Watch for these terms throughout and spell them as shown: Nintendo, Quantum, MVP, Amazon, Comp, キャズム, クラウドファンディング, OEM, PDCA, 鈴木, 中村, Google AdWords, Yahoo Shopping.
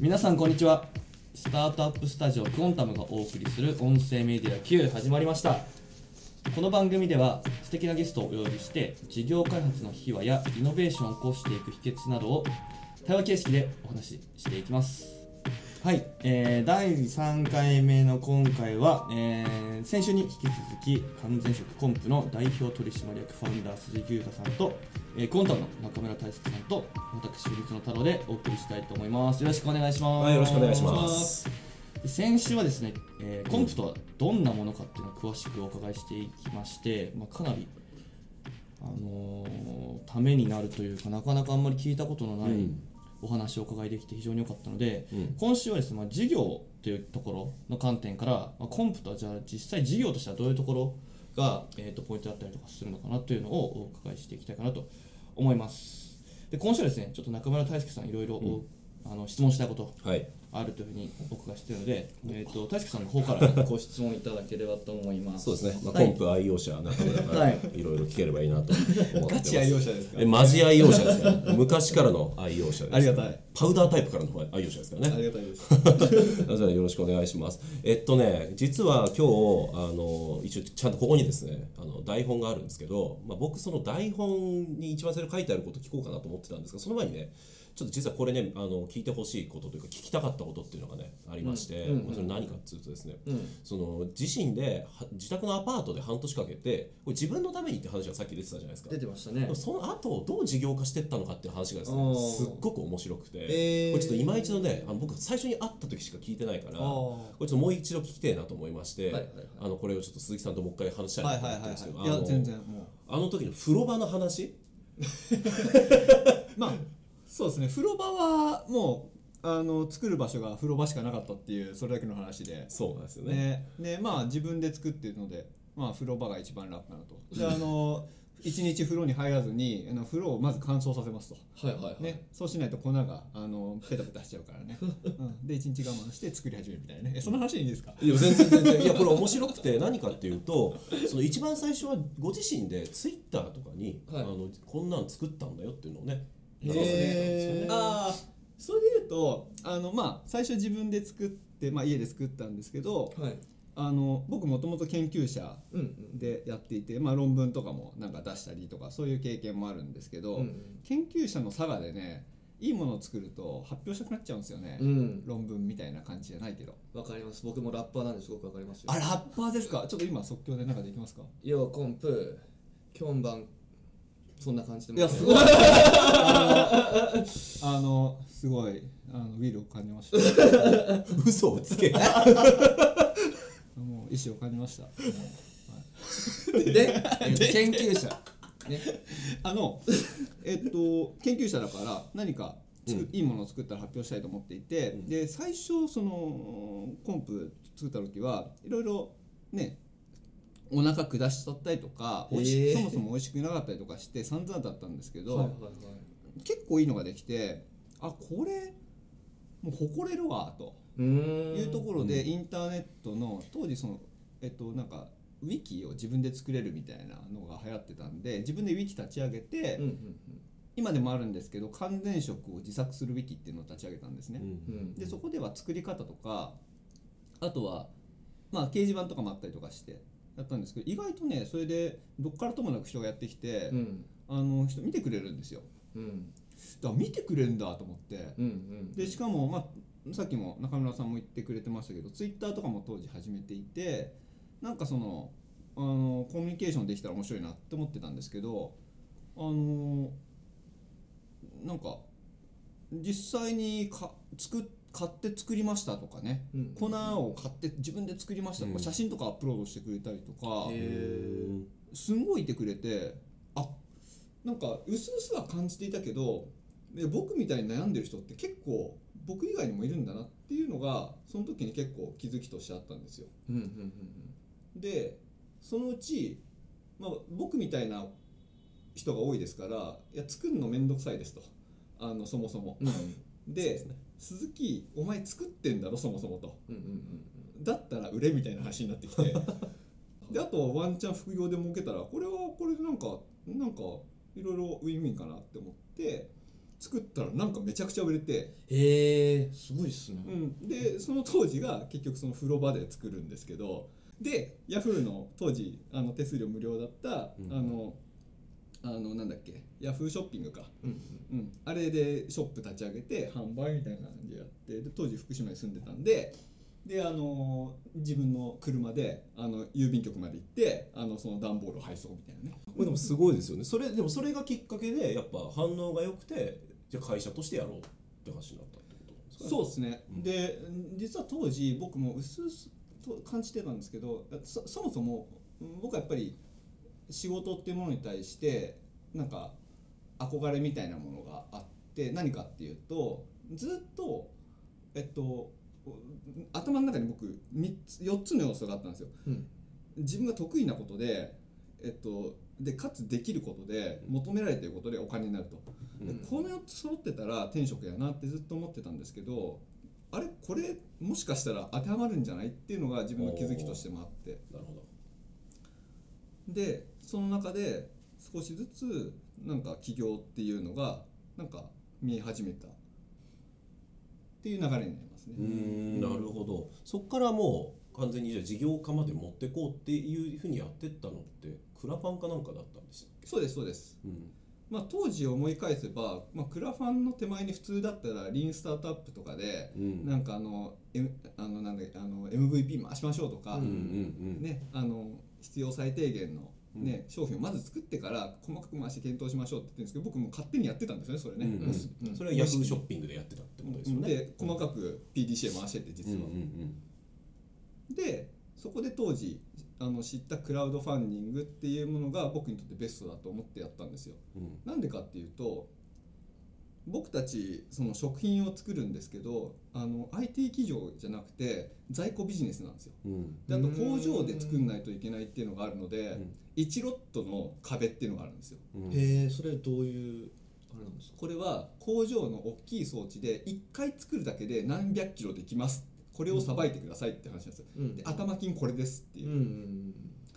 皆さんこんにちは。スタートアップスタジオクオンタムがお送りする音声メディア Q 始まりました。この番組では素敵なゲストをお呼びして事業開発の秘話やイノベーションを起こしていく秘訣などを対話形式でお話ししていきます。はい、第3回目の今回は、先週に引き続き完全食コンプの代表取締役ファウンダー辻牛太さんと、クオンタムの中村大輔さんと私水野太郎でお送りしたいと思います。よろしくお願いします。はい、よろしくお願いします。先週はですね、コンプとはどんなものかっていうのを詳しくお伺いしていきまして、かなりためになるというか、なかなかあんまり聞いたことのない、お話をお伺いできて非常に良かったので、今週はですね、事業というところの観点から、コンプとはじゃあ実際事業としてはどういうところが、ポイントだったりとかするのかなというのをお伺いしていきたいかなと思います。で、今週はですね、ちょっと中村大輔さんいろいろ、質問したいことあるというふうにお伺いしているので、大輔さんの方からご質問いただければと思います。そうですね、コンプ愛用者な中村からいろいろ聞ければいいなと思ってます。ガチ愛用者ですか？マジ愛用者ですね。昔からの愛用者です。ありがたい。パウダータイプからの愛用者ですからね。ありがたいです。じゃあよろしくお願いします。実は今日一応ちゃんとここにですね、台本があるんですけど、僕その台本に一番最初書いてあること聞こうかなと思ってたんですが、その前にね、ちょっと実はこれね、聞いてほしいことというか聞きたかったことっていうのがねありまして、それ何かっていうとですね、その自身で自宅のアパートで半年かけてこれ自分のためにって話がさっき出てたじゃないですか。出てましたね。その後どう事業化していったのかっていう話がですね、すっごく面白くて、これちょっと今一度ね、僕最初に会った時しか聞いてないから、これちょっともう一度聞きたいなと思いまして、これをちょっと鈴木さんともう一回話したいなと思ってるんですけど、あの時の風呂場の話そうですね、風呂場はもう作る場所が風呂場しかなかったっていう、それだけの話で。そうなんですよね。で、自分で作っているので、風呂場が一番楽かなと。で、1日風呂に入らずに風呂をまず乾燥させますと。ね、そうしないと粉がペタペタしちゃうからねで、1日我慢して作り始めるみたいなね。その話いいですか？いや、全然いや、これ面白くて何かっていうと、その一番最初はご自身でツイッターとかに、こんなの作ったんだよっていうのをね。それでいうと最初自分で作って、家で作ったんですけど、僕もともと研究者でやっていて、論文とかもなんか出したりとかそういう経験もあるんですけど、研究者の差がでね、いいものを作ると発表したくなっちゃうんですよね、論文みたいな感じじゃないけど。わかります。僕もラッパーなんですごくわかりますよ。あ、ラッパーですか？ちょっと今即興でなんかできますか？ようコンプ今晩そんな感じで。いや、すごいすごいウィルを感じました嘘をつけもう意思を感じましたで、研究者、ね、研究者だから何かいいものを作ったら発表したいと思っていて、で、最初そのコンプ作った時はいろいろね、お腹下しちゃったりとか、そもそも美味しくなかったりとかして散々だったんですけど、結構いいのができて、これもう誇れるわというところで、インターネットの当時そのなんかウィキを自分で作れるみたいなのが流行ってたんで、自分でウィキ立ち上げて、今でもあるんですけど完全食を自作するウィキっていうのを立ち上げたんですね。で、そこでは作り方とか、あとは掲示板とかもあったりとかしてやったんですけど、意外とね、それでどっからともなく人がやってきて、人見てくれるんですよ。だから見てくれるんだと思って、で、しかも、さっきも中村さんも言ってくれてましたけど、ツイッターとかも当時始めていて、なんかそのコミュニケーションできたら面白いなって思ってたんですけど、なんか実際に買って作りましたとかね、粉を買って自分で作りましたとか、写真とかアップロードしてくれたりとか、すんごいいてくれて、なんかうすうすは感じていたけど、僕みたいに悩んでる人って結構僕以外にもいるんだなっていうのがその時に結構気づきとしてあったんですよ。で、そのうち、僕みたいな人が多いですから、いや、作るのめんどくさいですと、そもそも、で、鈴木お前作ってんだろそもそもと、だったら売れみたいな話になってきてで、あとワンチャン副業で儲けたらこれはこれでなんかいろいろウィンウィンかなって思って、作ったらなんかめちゃくちゃ売れて、すごいっすね、うん、でその当時が結局その風呂場で作るんですけど、でヤフーの当時手数料無料だった、うん、なんだっけヤフーショッピングか、うんうんうん、あれでショップ立ち上げて販売みたいな感じでやって、で当時福島に住んでたんで、で自分の車で郵便局まで行ってその段ボールを配送みたいなね。でもすごいですよねそれ。でもそれがきっかけでやっぱ反応が良くて、じゃあ会社としてやろうって話になったってことなんですかね。そうですね、うん、で実は当時僕もうすうすと感じてたんですけど、 そもそも僕はやっぱり仕事っていうものに対してなんか憧れみたいなものがあって、何かっていうとずっと頭の中に僕4つの要素があったんですよ、うん、自分が得意なことで、でかつできることで求められていることでお金になると、うん、この4つ揃ってたら転職やなってずっと思ってたんですけど、あれこれもしかしたら当てはまるんじゃないっていうのが自分の気づきとしてもあって、なるほど。でその中で少しずつなんか起業っていうのがなんか見え始めたっていう流れになりますね。なるほど。そこからもう完全にじゃあ事業化まで持ってこうっていうふうにやってったのってクラファンかなんかだったんですよ。そうですそうです、うん、まあ、当時思い返せば、まあ、クラファンの手前に普通だったらリーンスタートアップとかで、うん、なんかなんだっけMVP 回しましょうとか、うんうんうん、ね、必要最低限のね、うん、商品をまず作ってから細かく回して検討しましょうって言ってるんですけど、僕も勝手にやってたんですよねそれね、うんうんうん、それはヤフーショッピングでやってたってことですよね、うん、で細かく PDCA 回してって実は、うんうんうん、でそこで当時知ったクラウドファンディングっていうものが僕にとってベストだと思ってやったんですよ、うん、なんでかっていうと僕たちその食品を作るんですけどIT 企業じゃなくて在庫ビジネスなんですよ、うん、であと工場で作んないといけないっていうのがあるので、うん、1ロットの壁っていうのがあるんですよ、うん、へえ、それどういうあれなんですか。これは工場の大きい装置で1回作るだけで何百キロできます、これをさばいてくださいって話なんですよ、うん、で頭金これですっていう、うんうん、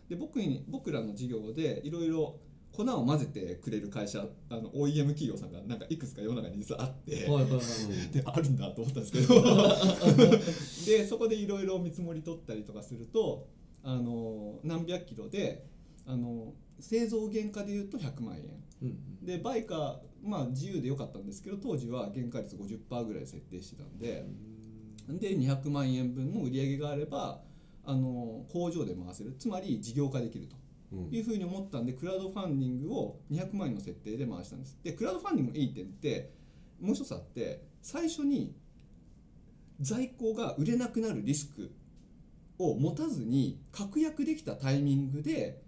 で僕らの事業でいろいろ粉を混ぜてくれる会社OEM 企業さんがなんかいくつか世の中に実はあって、はいはいはい、であるんだと思ったんですけどでそこでいろいろ見積もり取ったりとかすると何百キロで製造原価でいうと100万円、うんうん、で売価、まあ、自由でよかったんですけど当時は原価率 50% ぐらい設定してたんで、うん、で200万円分の売り上げがあれば工場で回せる、つまり事業化できるというふうに思ったんでクラウドファンディングを200万円の設定で回したんです。でクラウドファンディングのいい点ってもう一つあって、最初に在庫が売れなくなるリスクを持たずに確約できたタイミングで、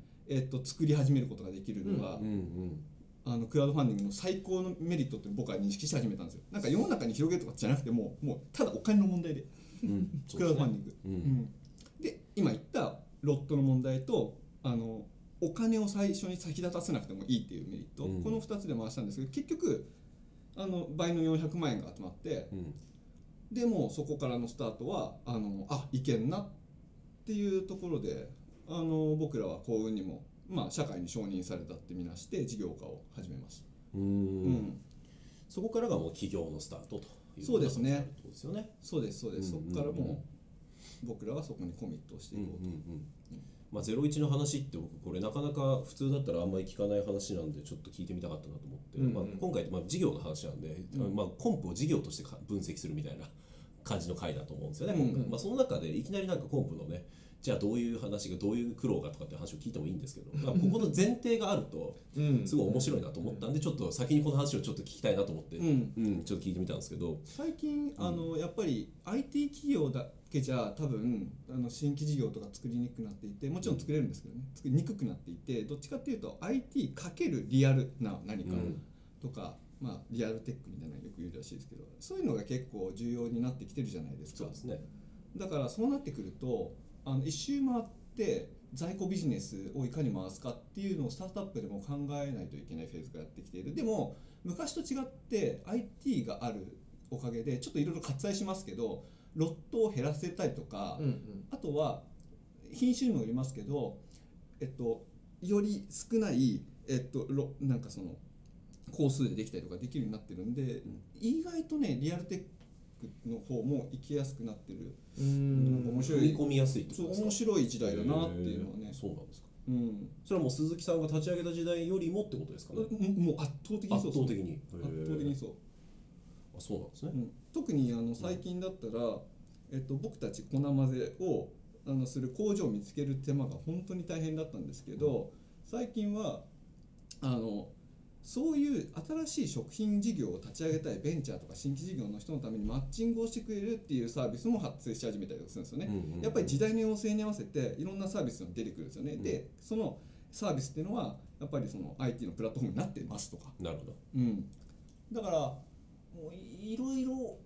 作り始めることができるのが、うんうんうん、クラウドファンディングの最高のメリットって僕は認識し始めたんですよ。なんか世の中に広げるとかじゃなくてもうただお金の問題で、うん、クラウドファンディング、うんうん、で今言ったロットの問題とお金を最初に先立たせなくてもいいっていうメリット、うん、この2つで回したんですけど結局倍の400万円が集まって、うん、でもうそこからのスタートはいけんなっていうところで僕らは幸運にも、まあ、社会に承認されたってみなして事業化を始めました。うん、そこからがもう起業のスタートということになるってことですよね。そうですそうです、うんうんうん、そこからもう僕らはそこにコミットをしていこうと、うんうんうん、まあ、01の話って僕これなかなか普通だったらあんまり聞かない話なんでちょっと聞いてみたかったなと思って、うんうん、まあ、今回まあ事業の話なんで、うんまあ、コンプを事業として分析するみたいな感じの回だと思うんですよね、うんうん、まあ、その中でいきなりなんかコンプのね、じゃあどういう話がどういう苦労がとかって話を聞いてもいいんですけど、まあ、ここの前提があるとすごい面白いなと思ったんでちょっと先にこの話をちょっと聞きたいなと思って、うんうん、ちょっと聞いてみたんですけど、最近やっぱり IT 企業だけじゃ多分新規事業とか作りにくくなっていて、もちろん作れるんですけどね、作りにくくなっていて、どっちかっていうと IT× リアルな何かとか、うん、まあ、リアルテックみたいなのよく言うらしいですけど、そういうのが結構重要になってきてるじゃないですか。そうですね。だからそうなってくると一周回って在庫ビジネスをいかに回すかっていうのをスタートアップでも考えないといけないフェーズがやってきている。でも昔と違って IT があるおかげでちょっといろいろ割愛しますけどロットを減らせたりとか、うんうん、あとは品種にもよりますけど、より少ない、なんかその工数でできたりとかできるようになってるんで、意外とねリアルテックの方も行きやすくなってる。なんか面白い、組み込みやすいってことですか。面白い時代だなっていうのはね。そうなんですか。うん、それはもう鈴木さんが立ち上げた時代よりもってことですかね。もう圧倒的にそう。圧倒的にそう。あ、そうなんですね。うん、特に最近だったら、僕たち粉混ぜをする工場を見つける手間が本当に大変だったんですけど、最近はそういう新しい食品事業を立ち上げたいベンチャーとか新規事業の人のためにマッチングをしてくれるっていうサービスも発生し始めたりするんですよね、うんうんうん、やっぱり時代の要請に合わせていろんなサービスが出てくるんですよね、うん、で、そのサービスっていうのはやっぱりその IT のプラットフォームになってますとか、なるほど、うん、だからもういろいろ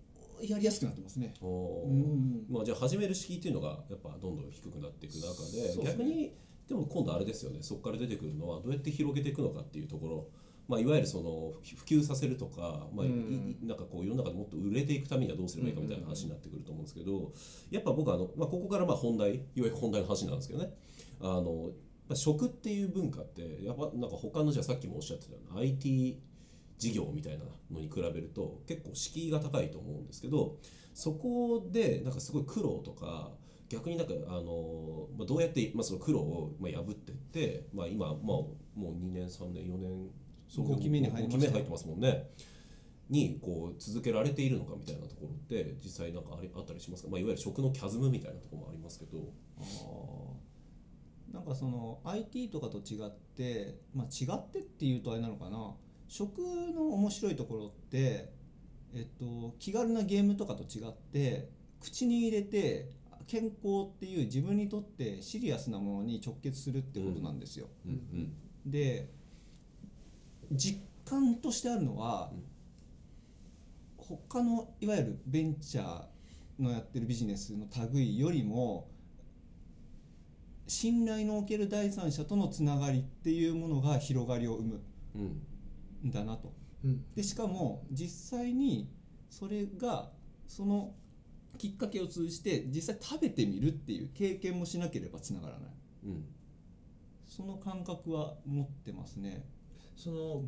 やりやすくなってますね。うん、まあ、じゃあ始める敷居っていうのがやっぱどんどん低くなっていく中で、そうですね、逆にでも今度あれですよね、そこから出てくるのはどうやって広げていくのかっていうところ、まあ、いわゆるその普及させるとか、まあ、なんかこう世の中でもっと売れていくためにはどうすればいいかみたいな話になってくると思うんですけど、やっぱ僕まあ、ここからまあ本題、ようやく本題の話なんですけどね、食っていう文化ってやっぱなんか他の、じゃあさっきもおっしゃってたような IT 事業みたいなのに比べると結構敷居が高いと思うんですけど、そこでなんかすごい苦労とか、逆になんかまあ、どうやって、まあ、その苦労を破っていって、まあ、今、まあ、もう2年3年4年5期目に入ってますもんね。にこう続けられているのかみたいなところって実際なんかあったりしますか。まあ、いわゆる食のキャズムみたいなところもありますけど、なんかその IT とかと違って、まあ、違ってっていうとあれなのかな。食の面白いところって、気軽なゲームとかと違って口に入れて健康っていう自分にとってシリアスなものに直結するってことなんですよ。うんうんうん、で実感としてあるのは、他のいわゆるベンチャーのやってるビジネスの類よりも信頼のおける第三者とのつながりっていうものが広がりを生むんだなと。でしかも実際にそれがそのきっかけを通じて実際食べてみるっていう経験もしなければつながらない、うん、その感覚は持ってますね。その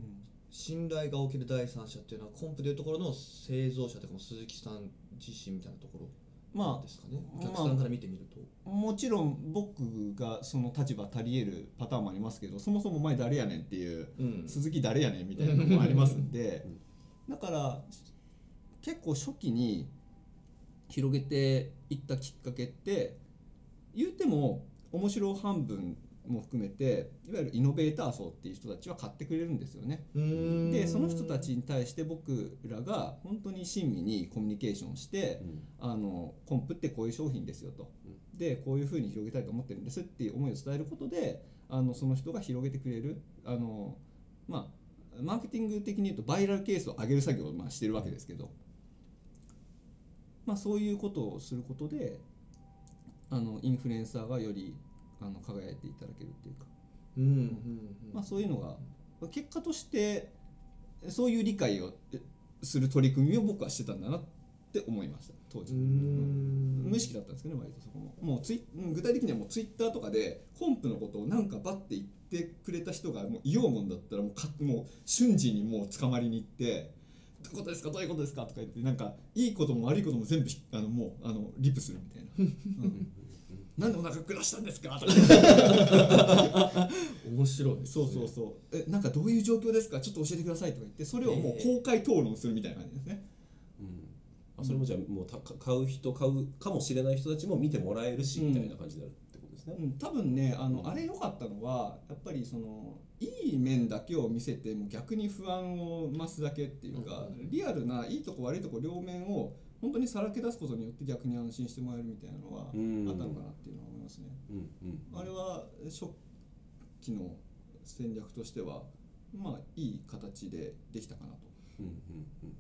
信頼がおける第三者っていうのはコンプでいうところの製造者とかも鈴木さん自身みたいなところですかね、まあ、お客さんから見てみると、まあ、もちろん僕がその立場足りえるパターンもありますけど、そもそも前誰やねんっていう、うん、鈴木誰やねんみたいなのもありますんでだから結構初期に広げていったきっかけって言うても面白半分も含めていわゆるイノベーター層っていう人たちは買ってくれるんですよね。でその人たちに対して僕らが本当に親身にコミュニケーションして、うん、コンプってこういう商品ですよと、うん、でこういう風に広げたいと思ってるんですっていう思いを伝えることでその人が広げてくれるまあ、マーケティング的に言うとバイラルケースを上げる作業をまあしてるわけですけど、まあ、そういうことをすることでインフルエンサーがより輝いていただけるっていうか、うんうんうん、まあそういうのが結果としてそういう理解をする取り組みを僕はしてたんだなって思いました。当時無意識だったんですけどね、割とそこもう具体的にはもうツイッターとかでコンプのことをなんかバッて言ってくれた人がもういようもんだったらもう瞬時にもう捕まりに行ってどういうことですかどういうことですかとか言ってなんかいいことも悪いことも全部もうリプするみたいな、うんなんでお腹暮らしたんですかとか面白いですね。そうそうそうなんかどういう状況ですかちょっと教えてくださいとか言ってそれをもう公開討論するみたいな感じですね、うん、それもじゃあもう買うかもしれない人たちも見てもらえるし、うん、みたいな感じになるってことですね、うん、多分ねあれ良かったのはやっぱりそのいい面だけを見せても逆に不安を増すだけっていうか、うん、リアルないいとこ悪いとこ両面を本当にさらけ出すことによって逆に安心してもらえるみたいなのはあったのかなっていうのは思いますね、うんうん、あれは初期の戦略としてはまあいい形でできたかなと、うんうんうん、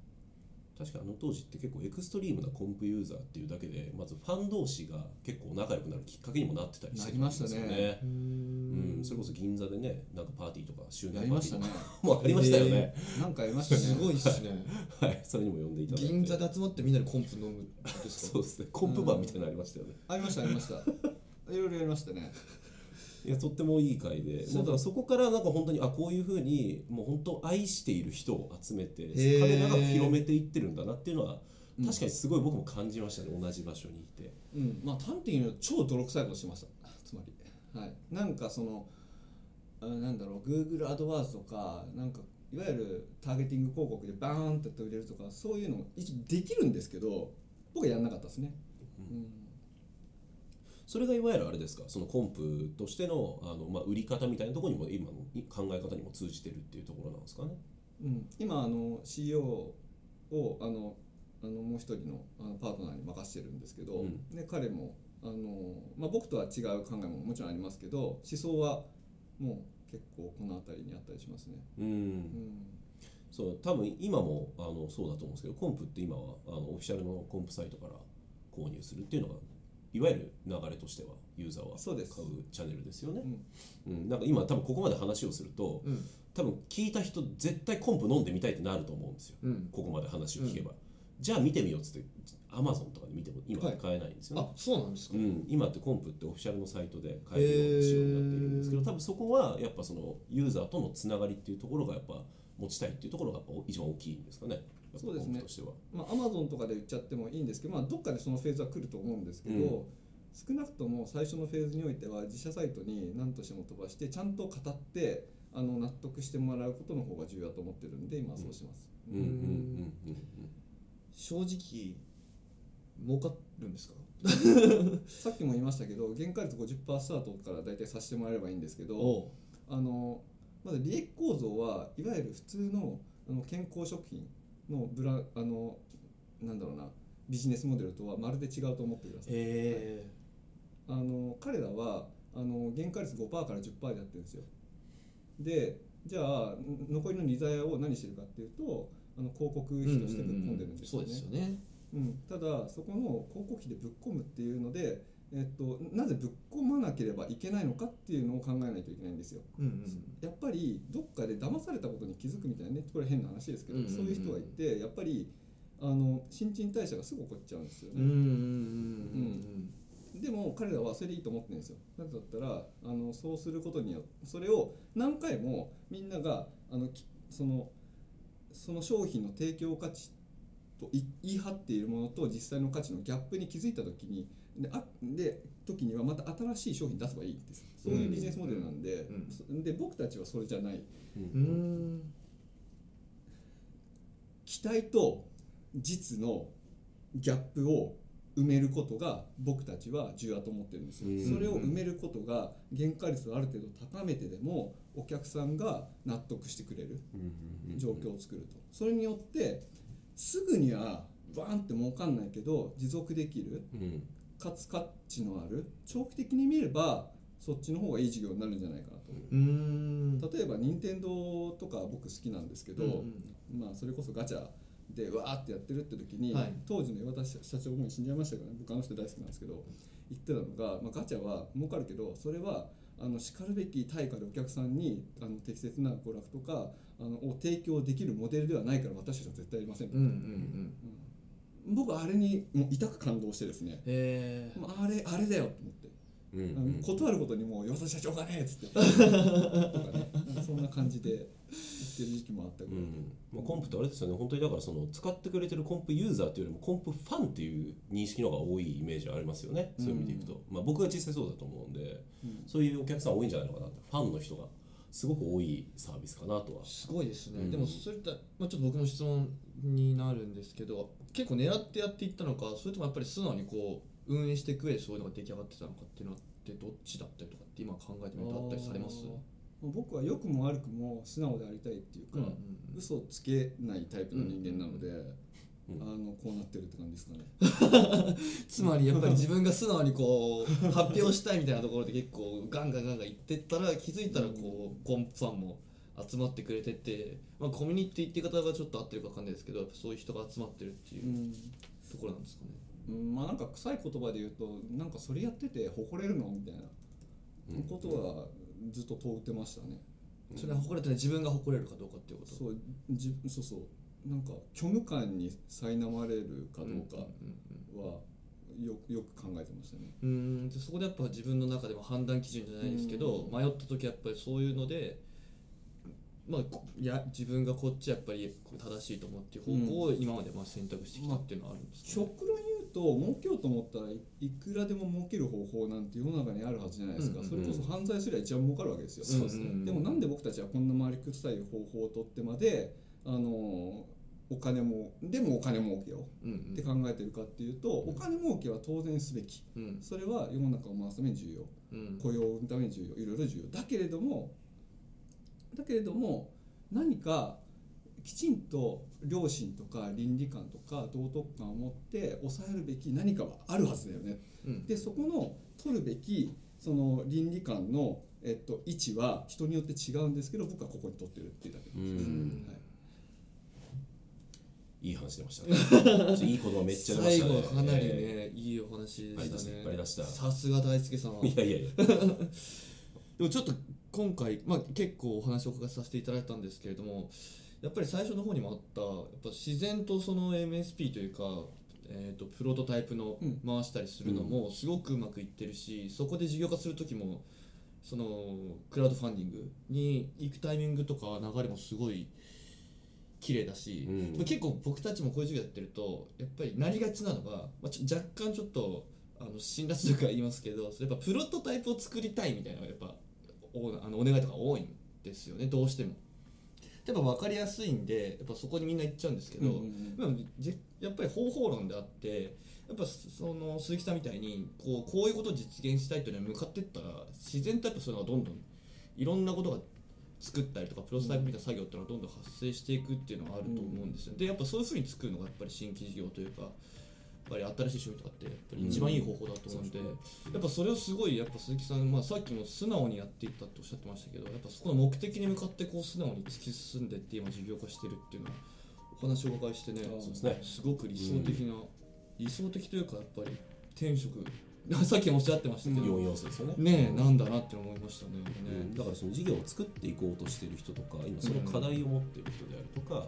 確か当時って結構エクストリームなコンプユーザーっていうだけでまずファン同士が結構仲良くなるきっかけにもなってたりしてたんですよね。なりましたね。うん、それこそ銀座でねなんかパーティーとか周年パーティーとかもありましたよね。なんかありましたね。すごいっすね。はい、それにも呼んでいただいて。銀座で集まってみんなでコンプ飲むですか。そうですね。コンプバーみたいなのありましたよね。ありましたありました。いろいろやりましたね。いやとってもいい回で、だからそこからなんか本当にこういうふうにもう本当愛している人を集めて彼らが広めていってるんだなっていうのは確かにすごい僕も感じましたね、うん、同じ場所にいて、うん、まあ端的に言うと超泥臭いことしてましたつまり、はい、なんかそのなんだろう Google AdWords とかなんかいわゆるターゲティング広告でバーンって入れるとかそういうの一応できるんですけど僕はやんなかったですね、うんうん、それがいわゆるあれですかそのコンプとしての、売り方みたいなところにも今の考え方にも通じてるっていうところなんですかね、うん、今CEO をもう一人のパートナーに任せてるんですけど、うん、で彼も僕とは違う考えももちろんありますけど思想はもう結構この辺りにあったりしますね。そう多分今もそうだと思うんですけどコンプって今はオフィシャルのコンプサイトから購入するっていうのがいわゆる流れとしてはユーザーは買うチャンネルですよね。うんうん、なんか今多分ここまで話をすると、うん、多分聞いた人絶対コンプ飲んでみたいってなると思うんですよ、うん、ここまで話を聞けば、うん、じゃあ見てみようっつって Amazon とかで見ても今買えないんですよね、はい、あそうなんですか、うん、今ってコンプってオフィシャルのサイトで買えるような仕様になっているんですけど多分そこはやっぱそのユーザーとのつながりっていうところがやっぱ持ちたいっていうところがやっぱ一番大きいんですかね。そうですね、まあ、Amazon とかで売っちゃってもいいんですけど、まあ、どっかでそのフェーズは来ると思うんですけど、うん、少なくとも最初のフェーズにおいては自社サイトに何としても飛ばしてちゃんと語って納得してもらうことの方が重要だと思ってるんで今はそうします。正直儲かるんですかさっきも言いましたけど原価率 50% スタートからだいたいさせてもらえればいいんですけどまず利益構造はいわゆる普通の健康食品のなんだろうなビジネスモデルとはまるで違うと思ってください。彼らは原価率 5% から 10% でやってるんですよ。でじゃあ残りの利材を何してるかっていうと広告費としてぶっ込んでるんですよね。そうですよね、うん、ただそこの広告費でぶっ込むっていうので、なぜぶっ込まなければいけないのかっていうのを考えないといけないんですよ、うんうん、やっぱりどっかで騙されたことに気づくみたいなねこれ変な話ですけど、うんうんうん、そういう人がいてやっぱり新陳代謝がすぐ起こっちゃうんですよね、うんうんうんうん、でも彼らはそれでいいと思ってるんですよ。だったらそうすることによってそれを何回もみんながその商品の提供価値と言い張っているものと実際の価値のギャップに気づいた時に時にはまた新しい商品出せばいいんです。そういうビジネスモデルなんで、うん、で僕たちはそれじゃない、うん、期待と実のギャップを埋めることが僕たちは重要だと思ってるんですよ、うん、それを埋めることが原価率をある程度高めてでもお客さんが納得してくれる状況を作ると、それによってすぐにはバーンって儲かんないけど持続できる、うん、かつ価値のある長期的に見ればそっちの方がいい事業になるんじゃないかなと思う。例えば任天堂とか僕好きなんですけど、うんまあ、それこそガチャでわーってやってるって時に、はい、当時の岩田社長も死んじゃいましたからね僕あの人大好きなんですけど言ってたのが、まあ、ガチャは儲かるけどそれはしかるべき対価でお客さんに適切な娯楽とかを提供できるモデルではないから私たちは絶対やりません、うんうんうん、僕はあれにもう痛く感動してですね、あれだよと思って、うんうんうん、断ることにもう岩田社長がねえっつってとかねそんな感じで言ってる時期もあったぐらいで、うんまあ、コンプってあれですよね本当にだからその使ってくれてるコンプユーザーというよりもコンプファンっていう認識の方が多いイメージありますよね。そういう意味でいくと、まあ、僕が実際そうだと思うんで、うん、そういうお客さん多いんじゃないのかなってファンの人がすごく多いサービスかなとは。すごいですね、うん、でもそれって、まあ、ちょっと僕の質問になるんですけど結構狙ってやっていったのかそれともやっぱり素直にこう運営していく上でそういうのが出来上がってたのかっていうのってどっちだったりとかって今考えてみるとあったりされます？僕は良くも悪くも素直でありたいっていうか、うんうんうん、嘘をつけないタイプの人間なので、うんうん、こうなってるって感じですかねつまりやっぱり自分が素直にこう発表したいみたいなところで結構ガンガン言ってったら気づいたらこうコンプファンも集まってくれてて、まあ、コミュニティって言い方がちょっと合ってるか分かんないですけどやっぱそういう人が集まってるっていうところなんですかね、うんまあ、なんか臭い言葉で言うとなんかそれやってて誇れるのみたいなことはずっと問うてましたね、うん、それは誇れてない自分が誇れるかどうかっていうこと。そうなんか虚無感に苛まれるかどうかはよく考えてましたね。そこでやっぱ自分の中でも判断基準じゃないですけど、迷った時はやっぱりそういうので、まあ、いや自分がこっちやっぱり正しいと思うっていう方向を今までまあ選択してきたっていうのはあるんですね。まあ、極論言うと儲けようと思ったら いくらでも儲ける方法なんて世の中にあるはずじゃないですか。それこそ犯罪すれば一番儲かるわけですよ。そうですね。でもなんで僕たちはこんな回りくどい方法を取ってまでお金もでもお金儲けをって考えてるかっていうと、お金儲けは当然すべき、それは世の中を回すために重要、雇用を生むために重要、いろいろ重要だけれども何かきちんと良心とか倫理観とか道徳観を持って抑えるべき何かはあるはずだよね、でそこの取るべきその倫理観の、位置は人によって違うんですけど、僕はここに取ってるっていうだけです。いい話出ましたね。いい言葉めっちゃ出ましたね。最後はかなりね、いいお話でしたね。いっぱい出した。さすが大輔さんは。いや。でもちょっと今回、まあ、結構お話をお伺いさせていただいたんですけれども、やっぱり最初の方にもあった、やっぱ自然とその MSP というか、プロトタイプの回したりするのもすごくうまくいってるし、そこで事業化する時もそのクラウドファンディングに行くタイミングとか流れもすごい綺麗だし、結構僕たちもこういう授業やってるとやっぱりなりがちなのが、若干ちょっと辛辣とか言いますけど、やっぱプロトタイプを作りたいみたいなのがやっぱ お願いとか多いんですよね、どうしても。やっぱ分かりやすいんでやっぱそこにみんな行っちゃうんですけど、やっぱり方法論であって、やっぱその鈴木さんみたいにこういうことを実現したいというのに向かっていったら、自然とやっぱそういうのがどんどんいろんなことが作ったりとかプロトタイプみたいな作業っていうのはどんどん発生していくっていうのがあると思うんですよ。でやっぱそういうふうに作るのがやっぱり新規事業というか、やっぱり新しい商品とかってやっぱり一番いい方法だと思うんで、やっぱそれをすごいやっぱ鈴木さん、さっきも素直にやっていったっておっしゃってましたけど、やっぱそこの目的に向かってこう素直に突き進んでって今事業化してるっていうのはお話をお伺いしてね、すごく理想的な、理想的というかやっぱり転職さっきもおっしゃってましたけど、4要素ですよね。なんだなって思いましたね。だからその事業を作っていこうとしている人とか、今その課題を持っている人であるとか、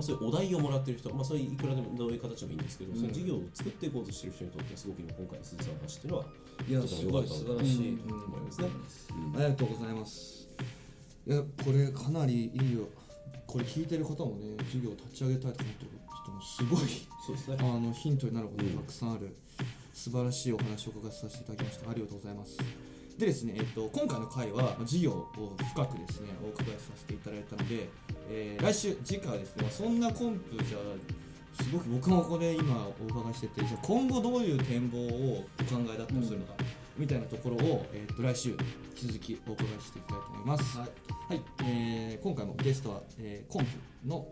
そういうお題をもらっている人、それいくらでもどういう形でもいいんですけど、その事業を作っていこうとしている人にとってはすごく今回の鈴木さんの話っていうのは、すごい素晴らしいと思いますね。ありがとうございます。いやこれかなりいいよ。これ聞いてる方もね、事業を立ち上げたいと思ってる人もすごい、ヒントになることがたくさんある。素晴らしいお話をお伺いさせていただきました。ありがとうございます。でですね、今回の回は事業を深くですね、お伺いさせていただいたので、来週、次回はですね、そんなコンプじゃすごく僕もこれ今お伺いしてて、じゃ今後どういう展望をお考えだったりするのか、みたいなところを、来週引き続きお伺いしていきたいと思います。はい。今回もゲストは、コンプの、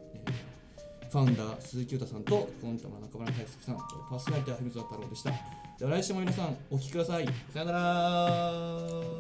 ファウンダー鈴木優太さんとコントの中村大輔さん、パーソナリティは文澤太郎でした。では来週も皆さんお聞きください。さよなら。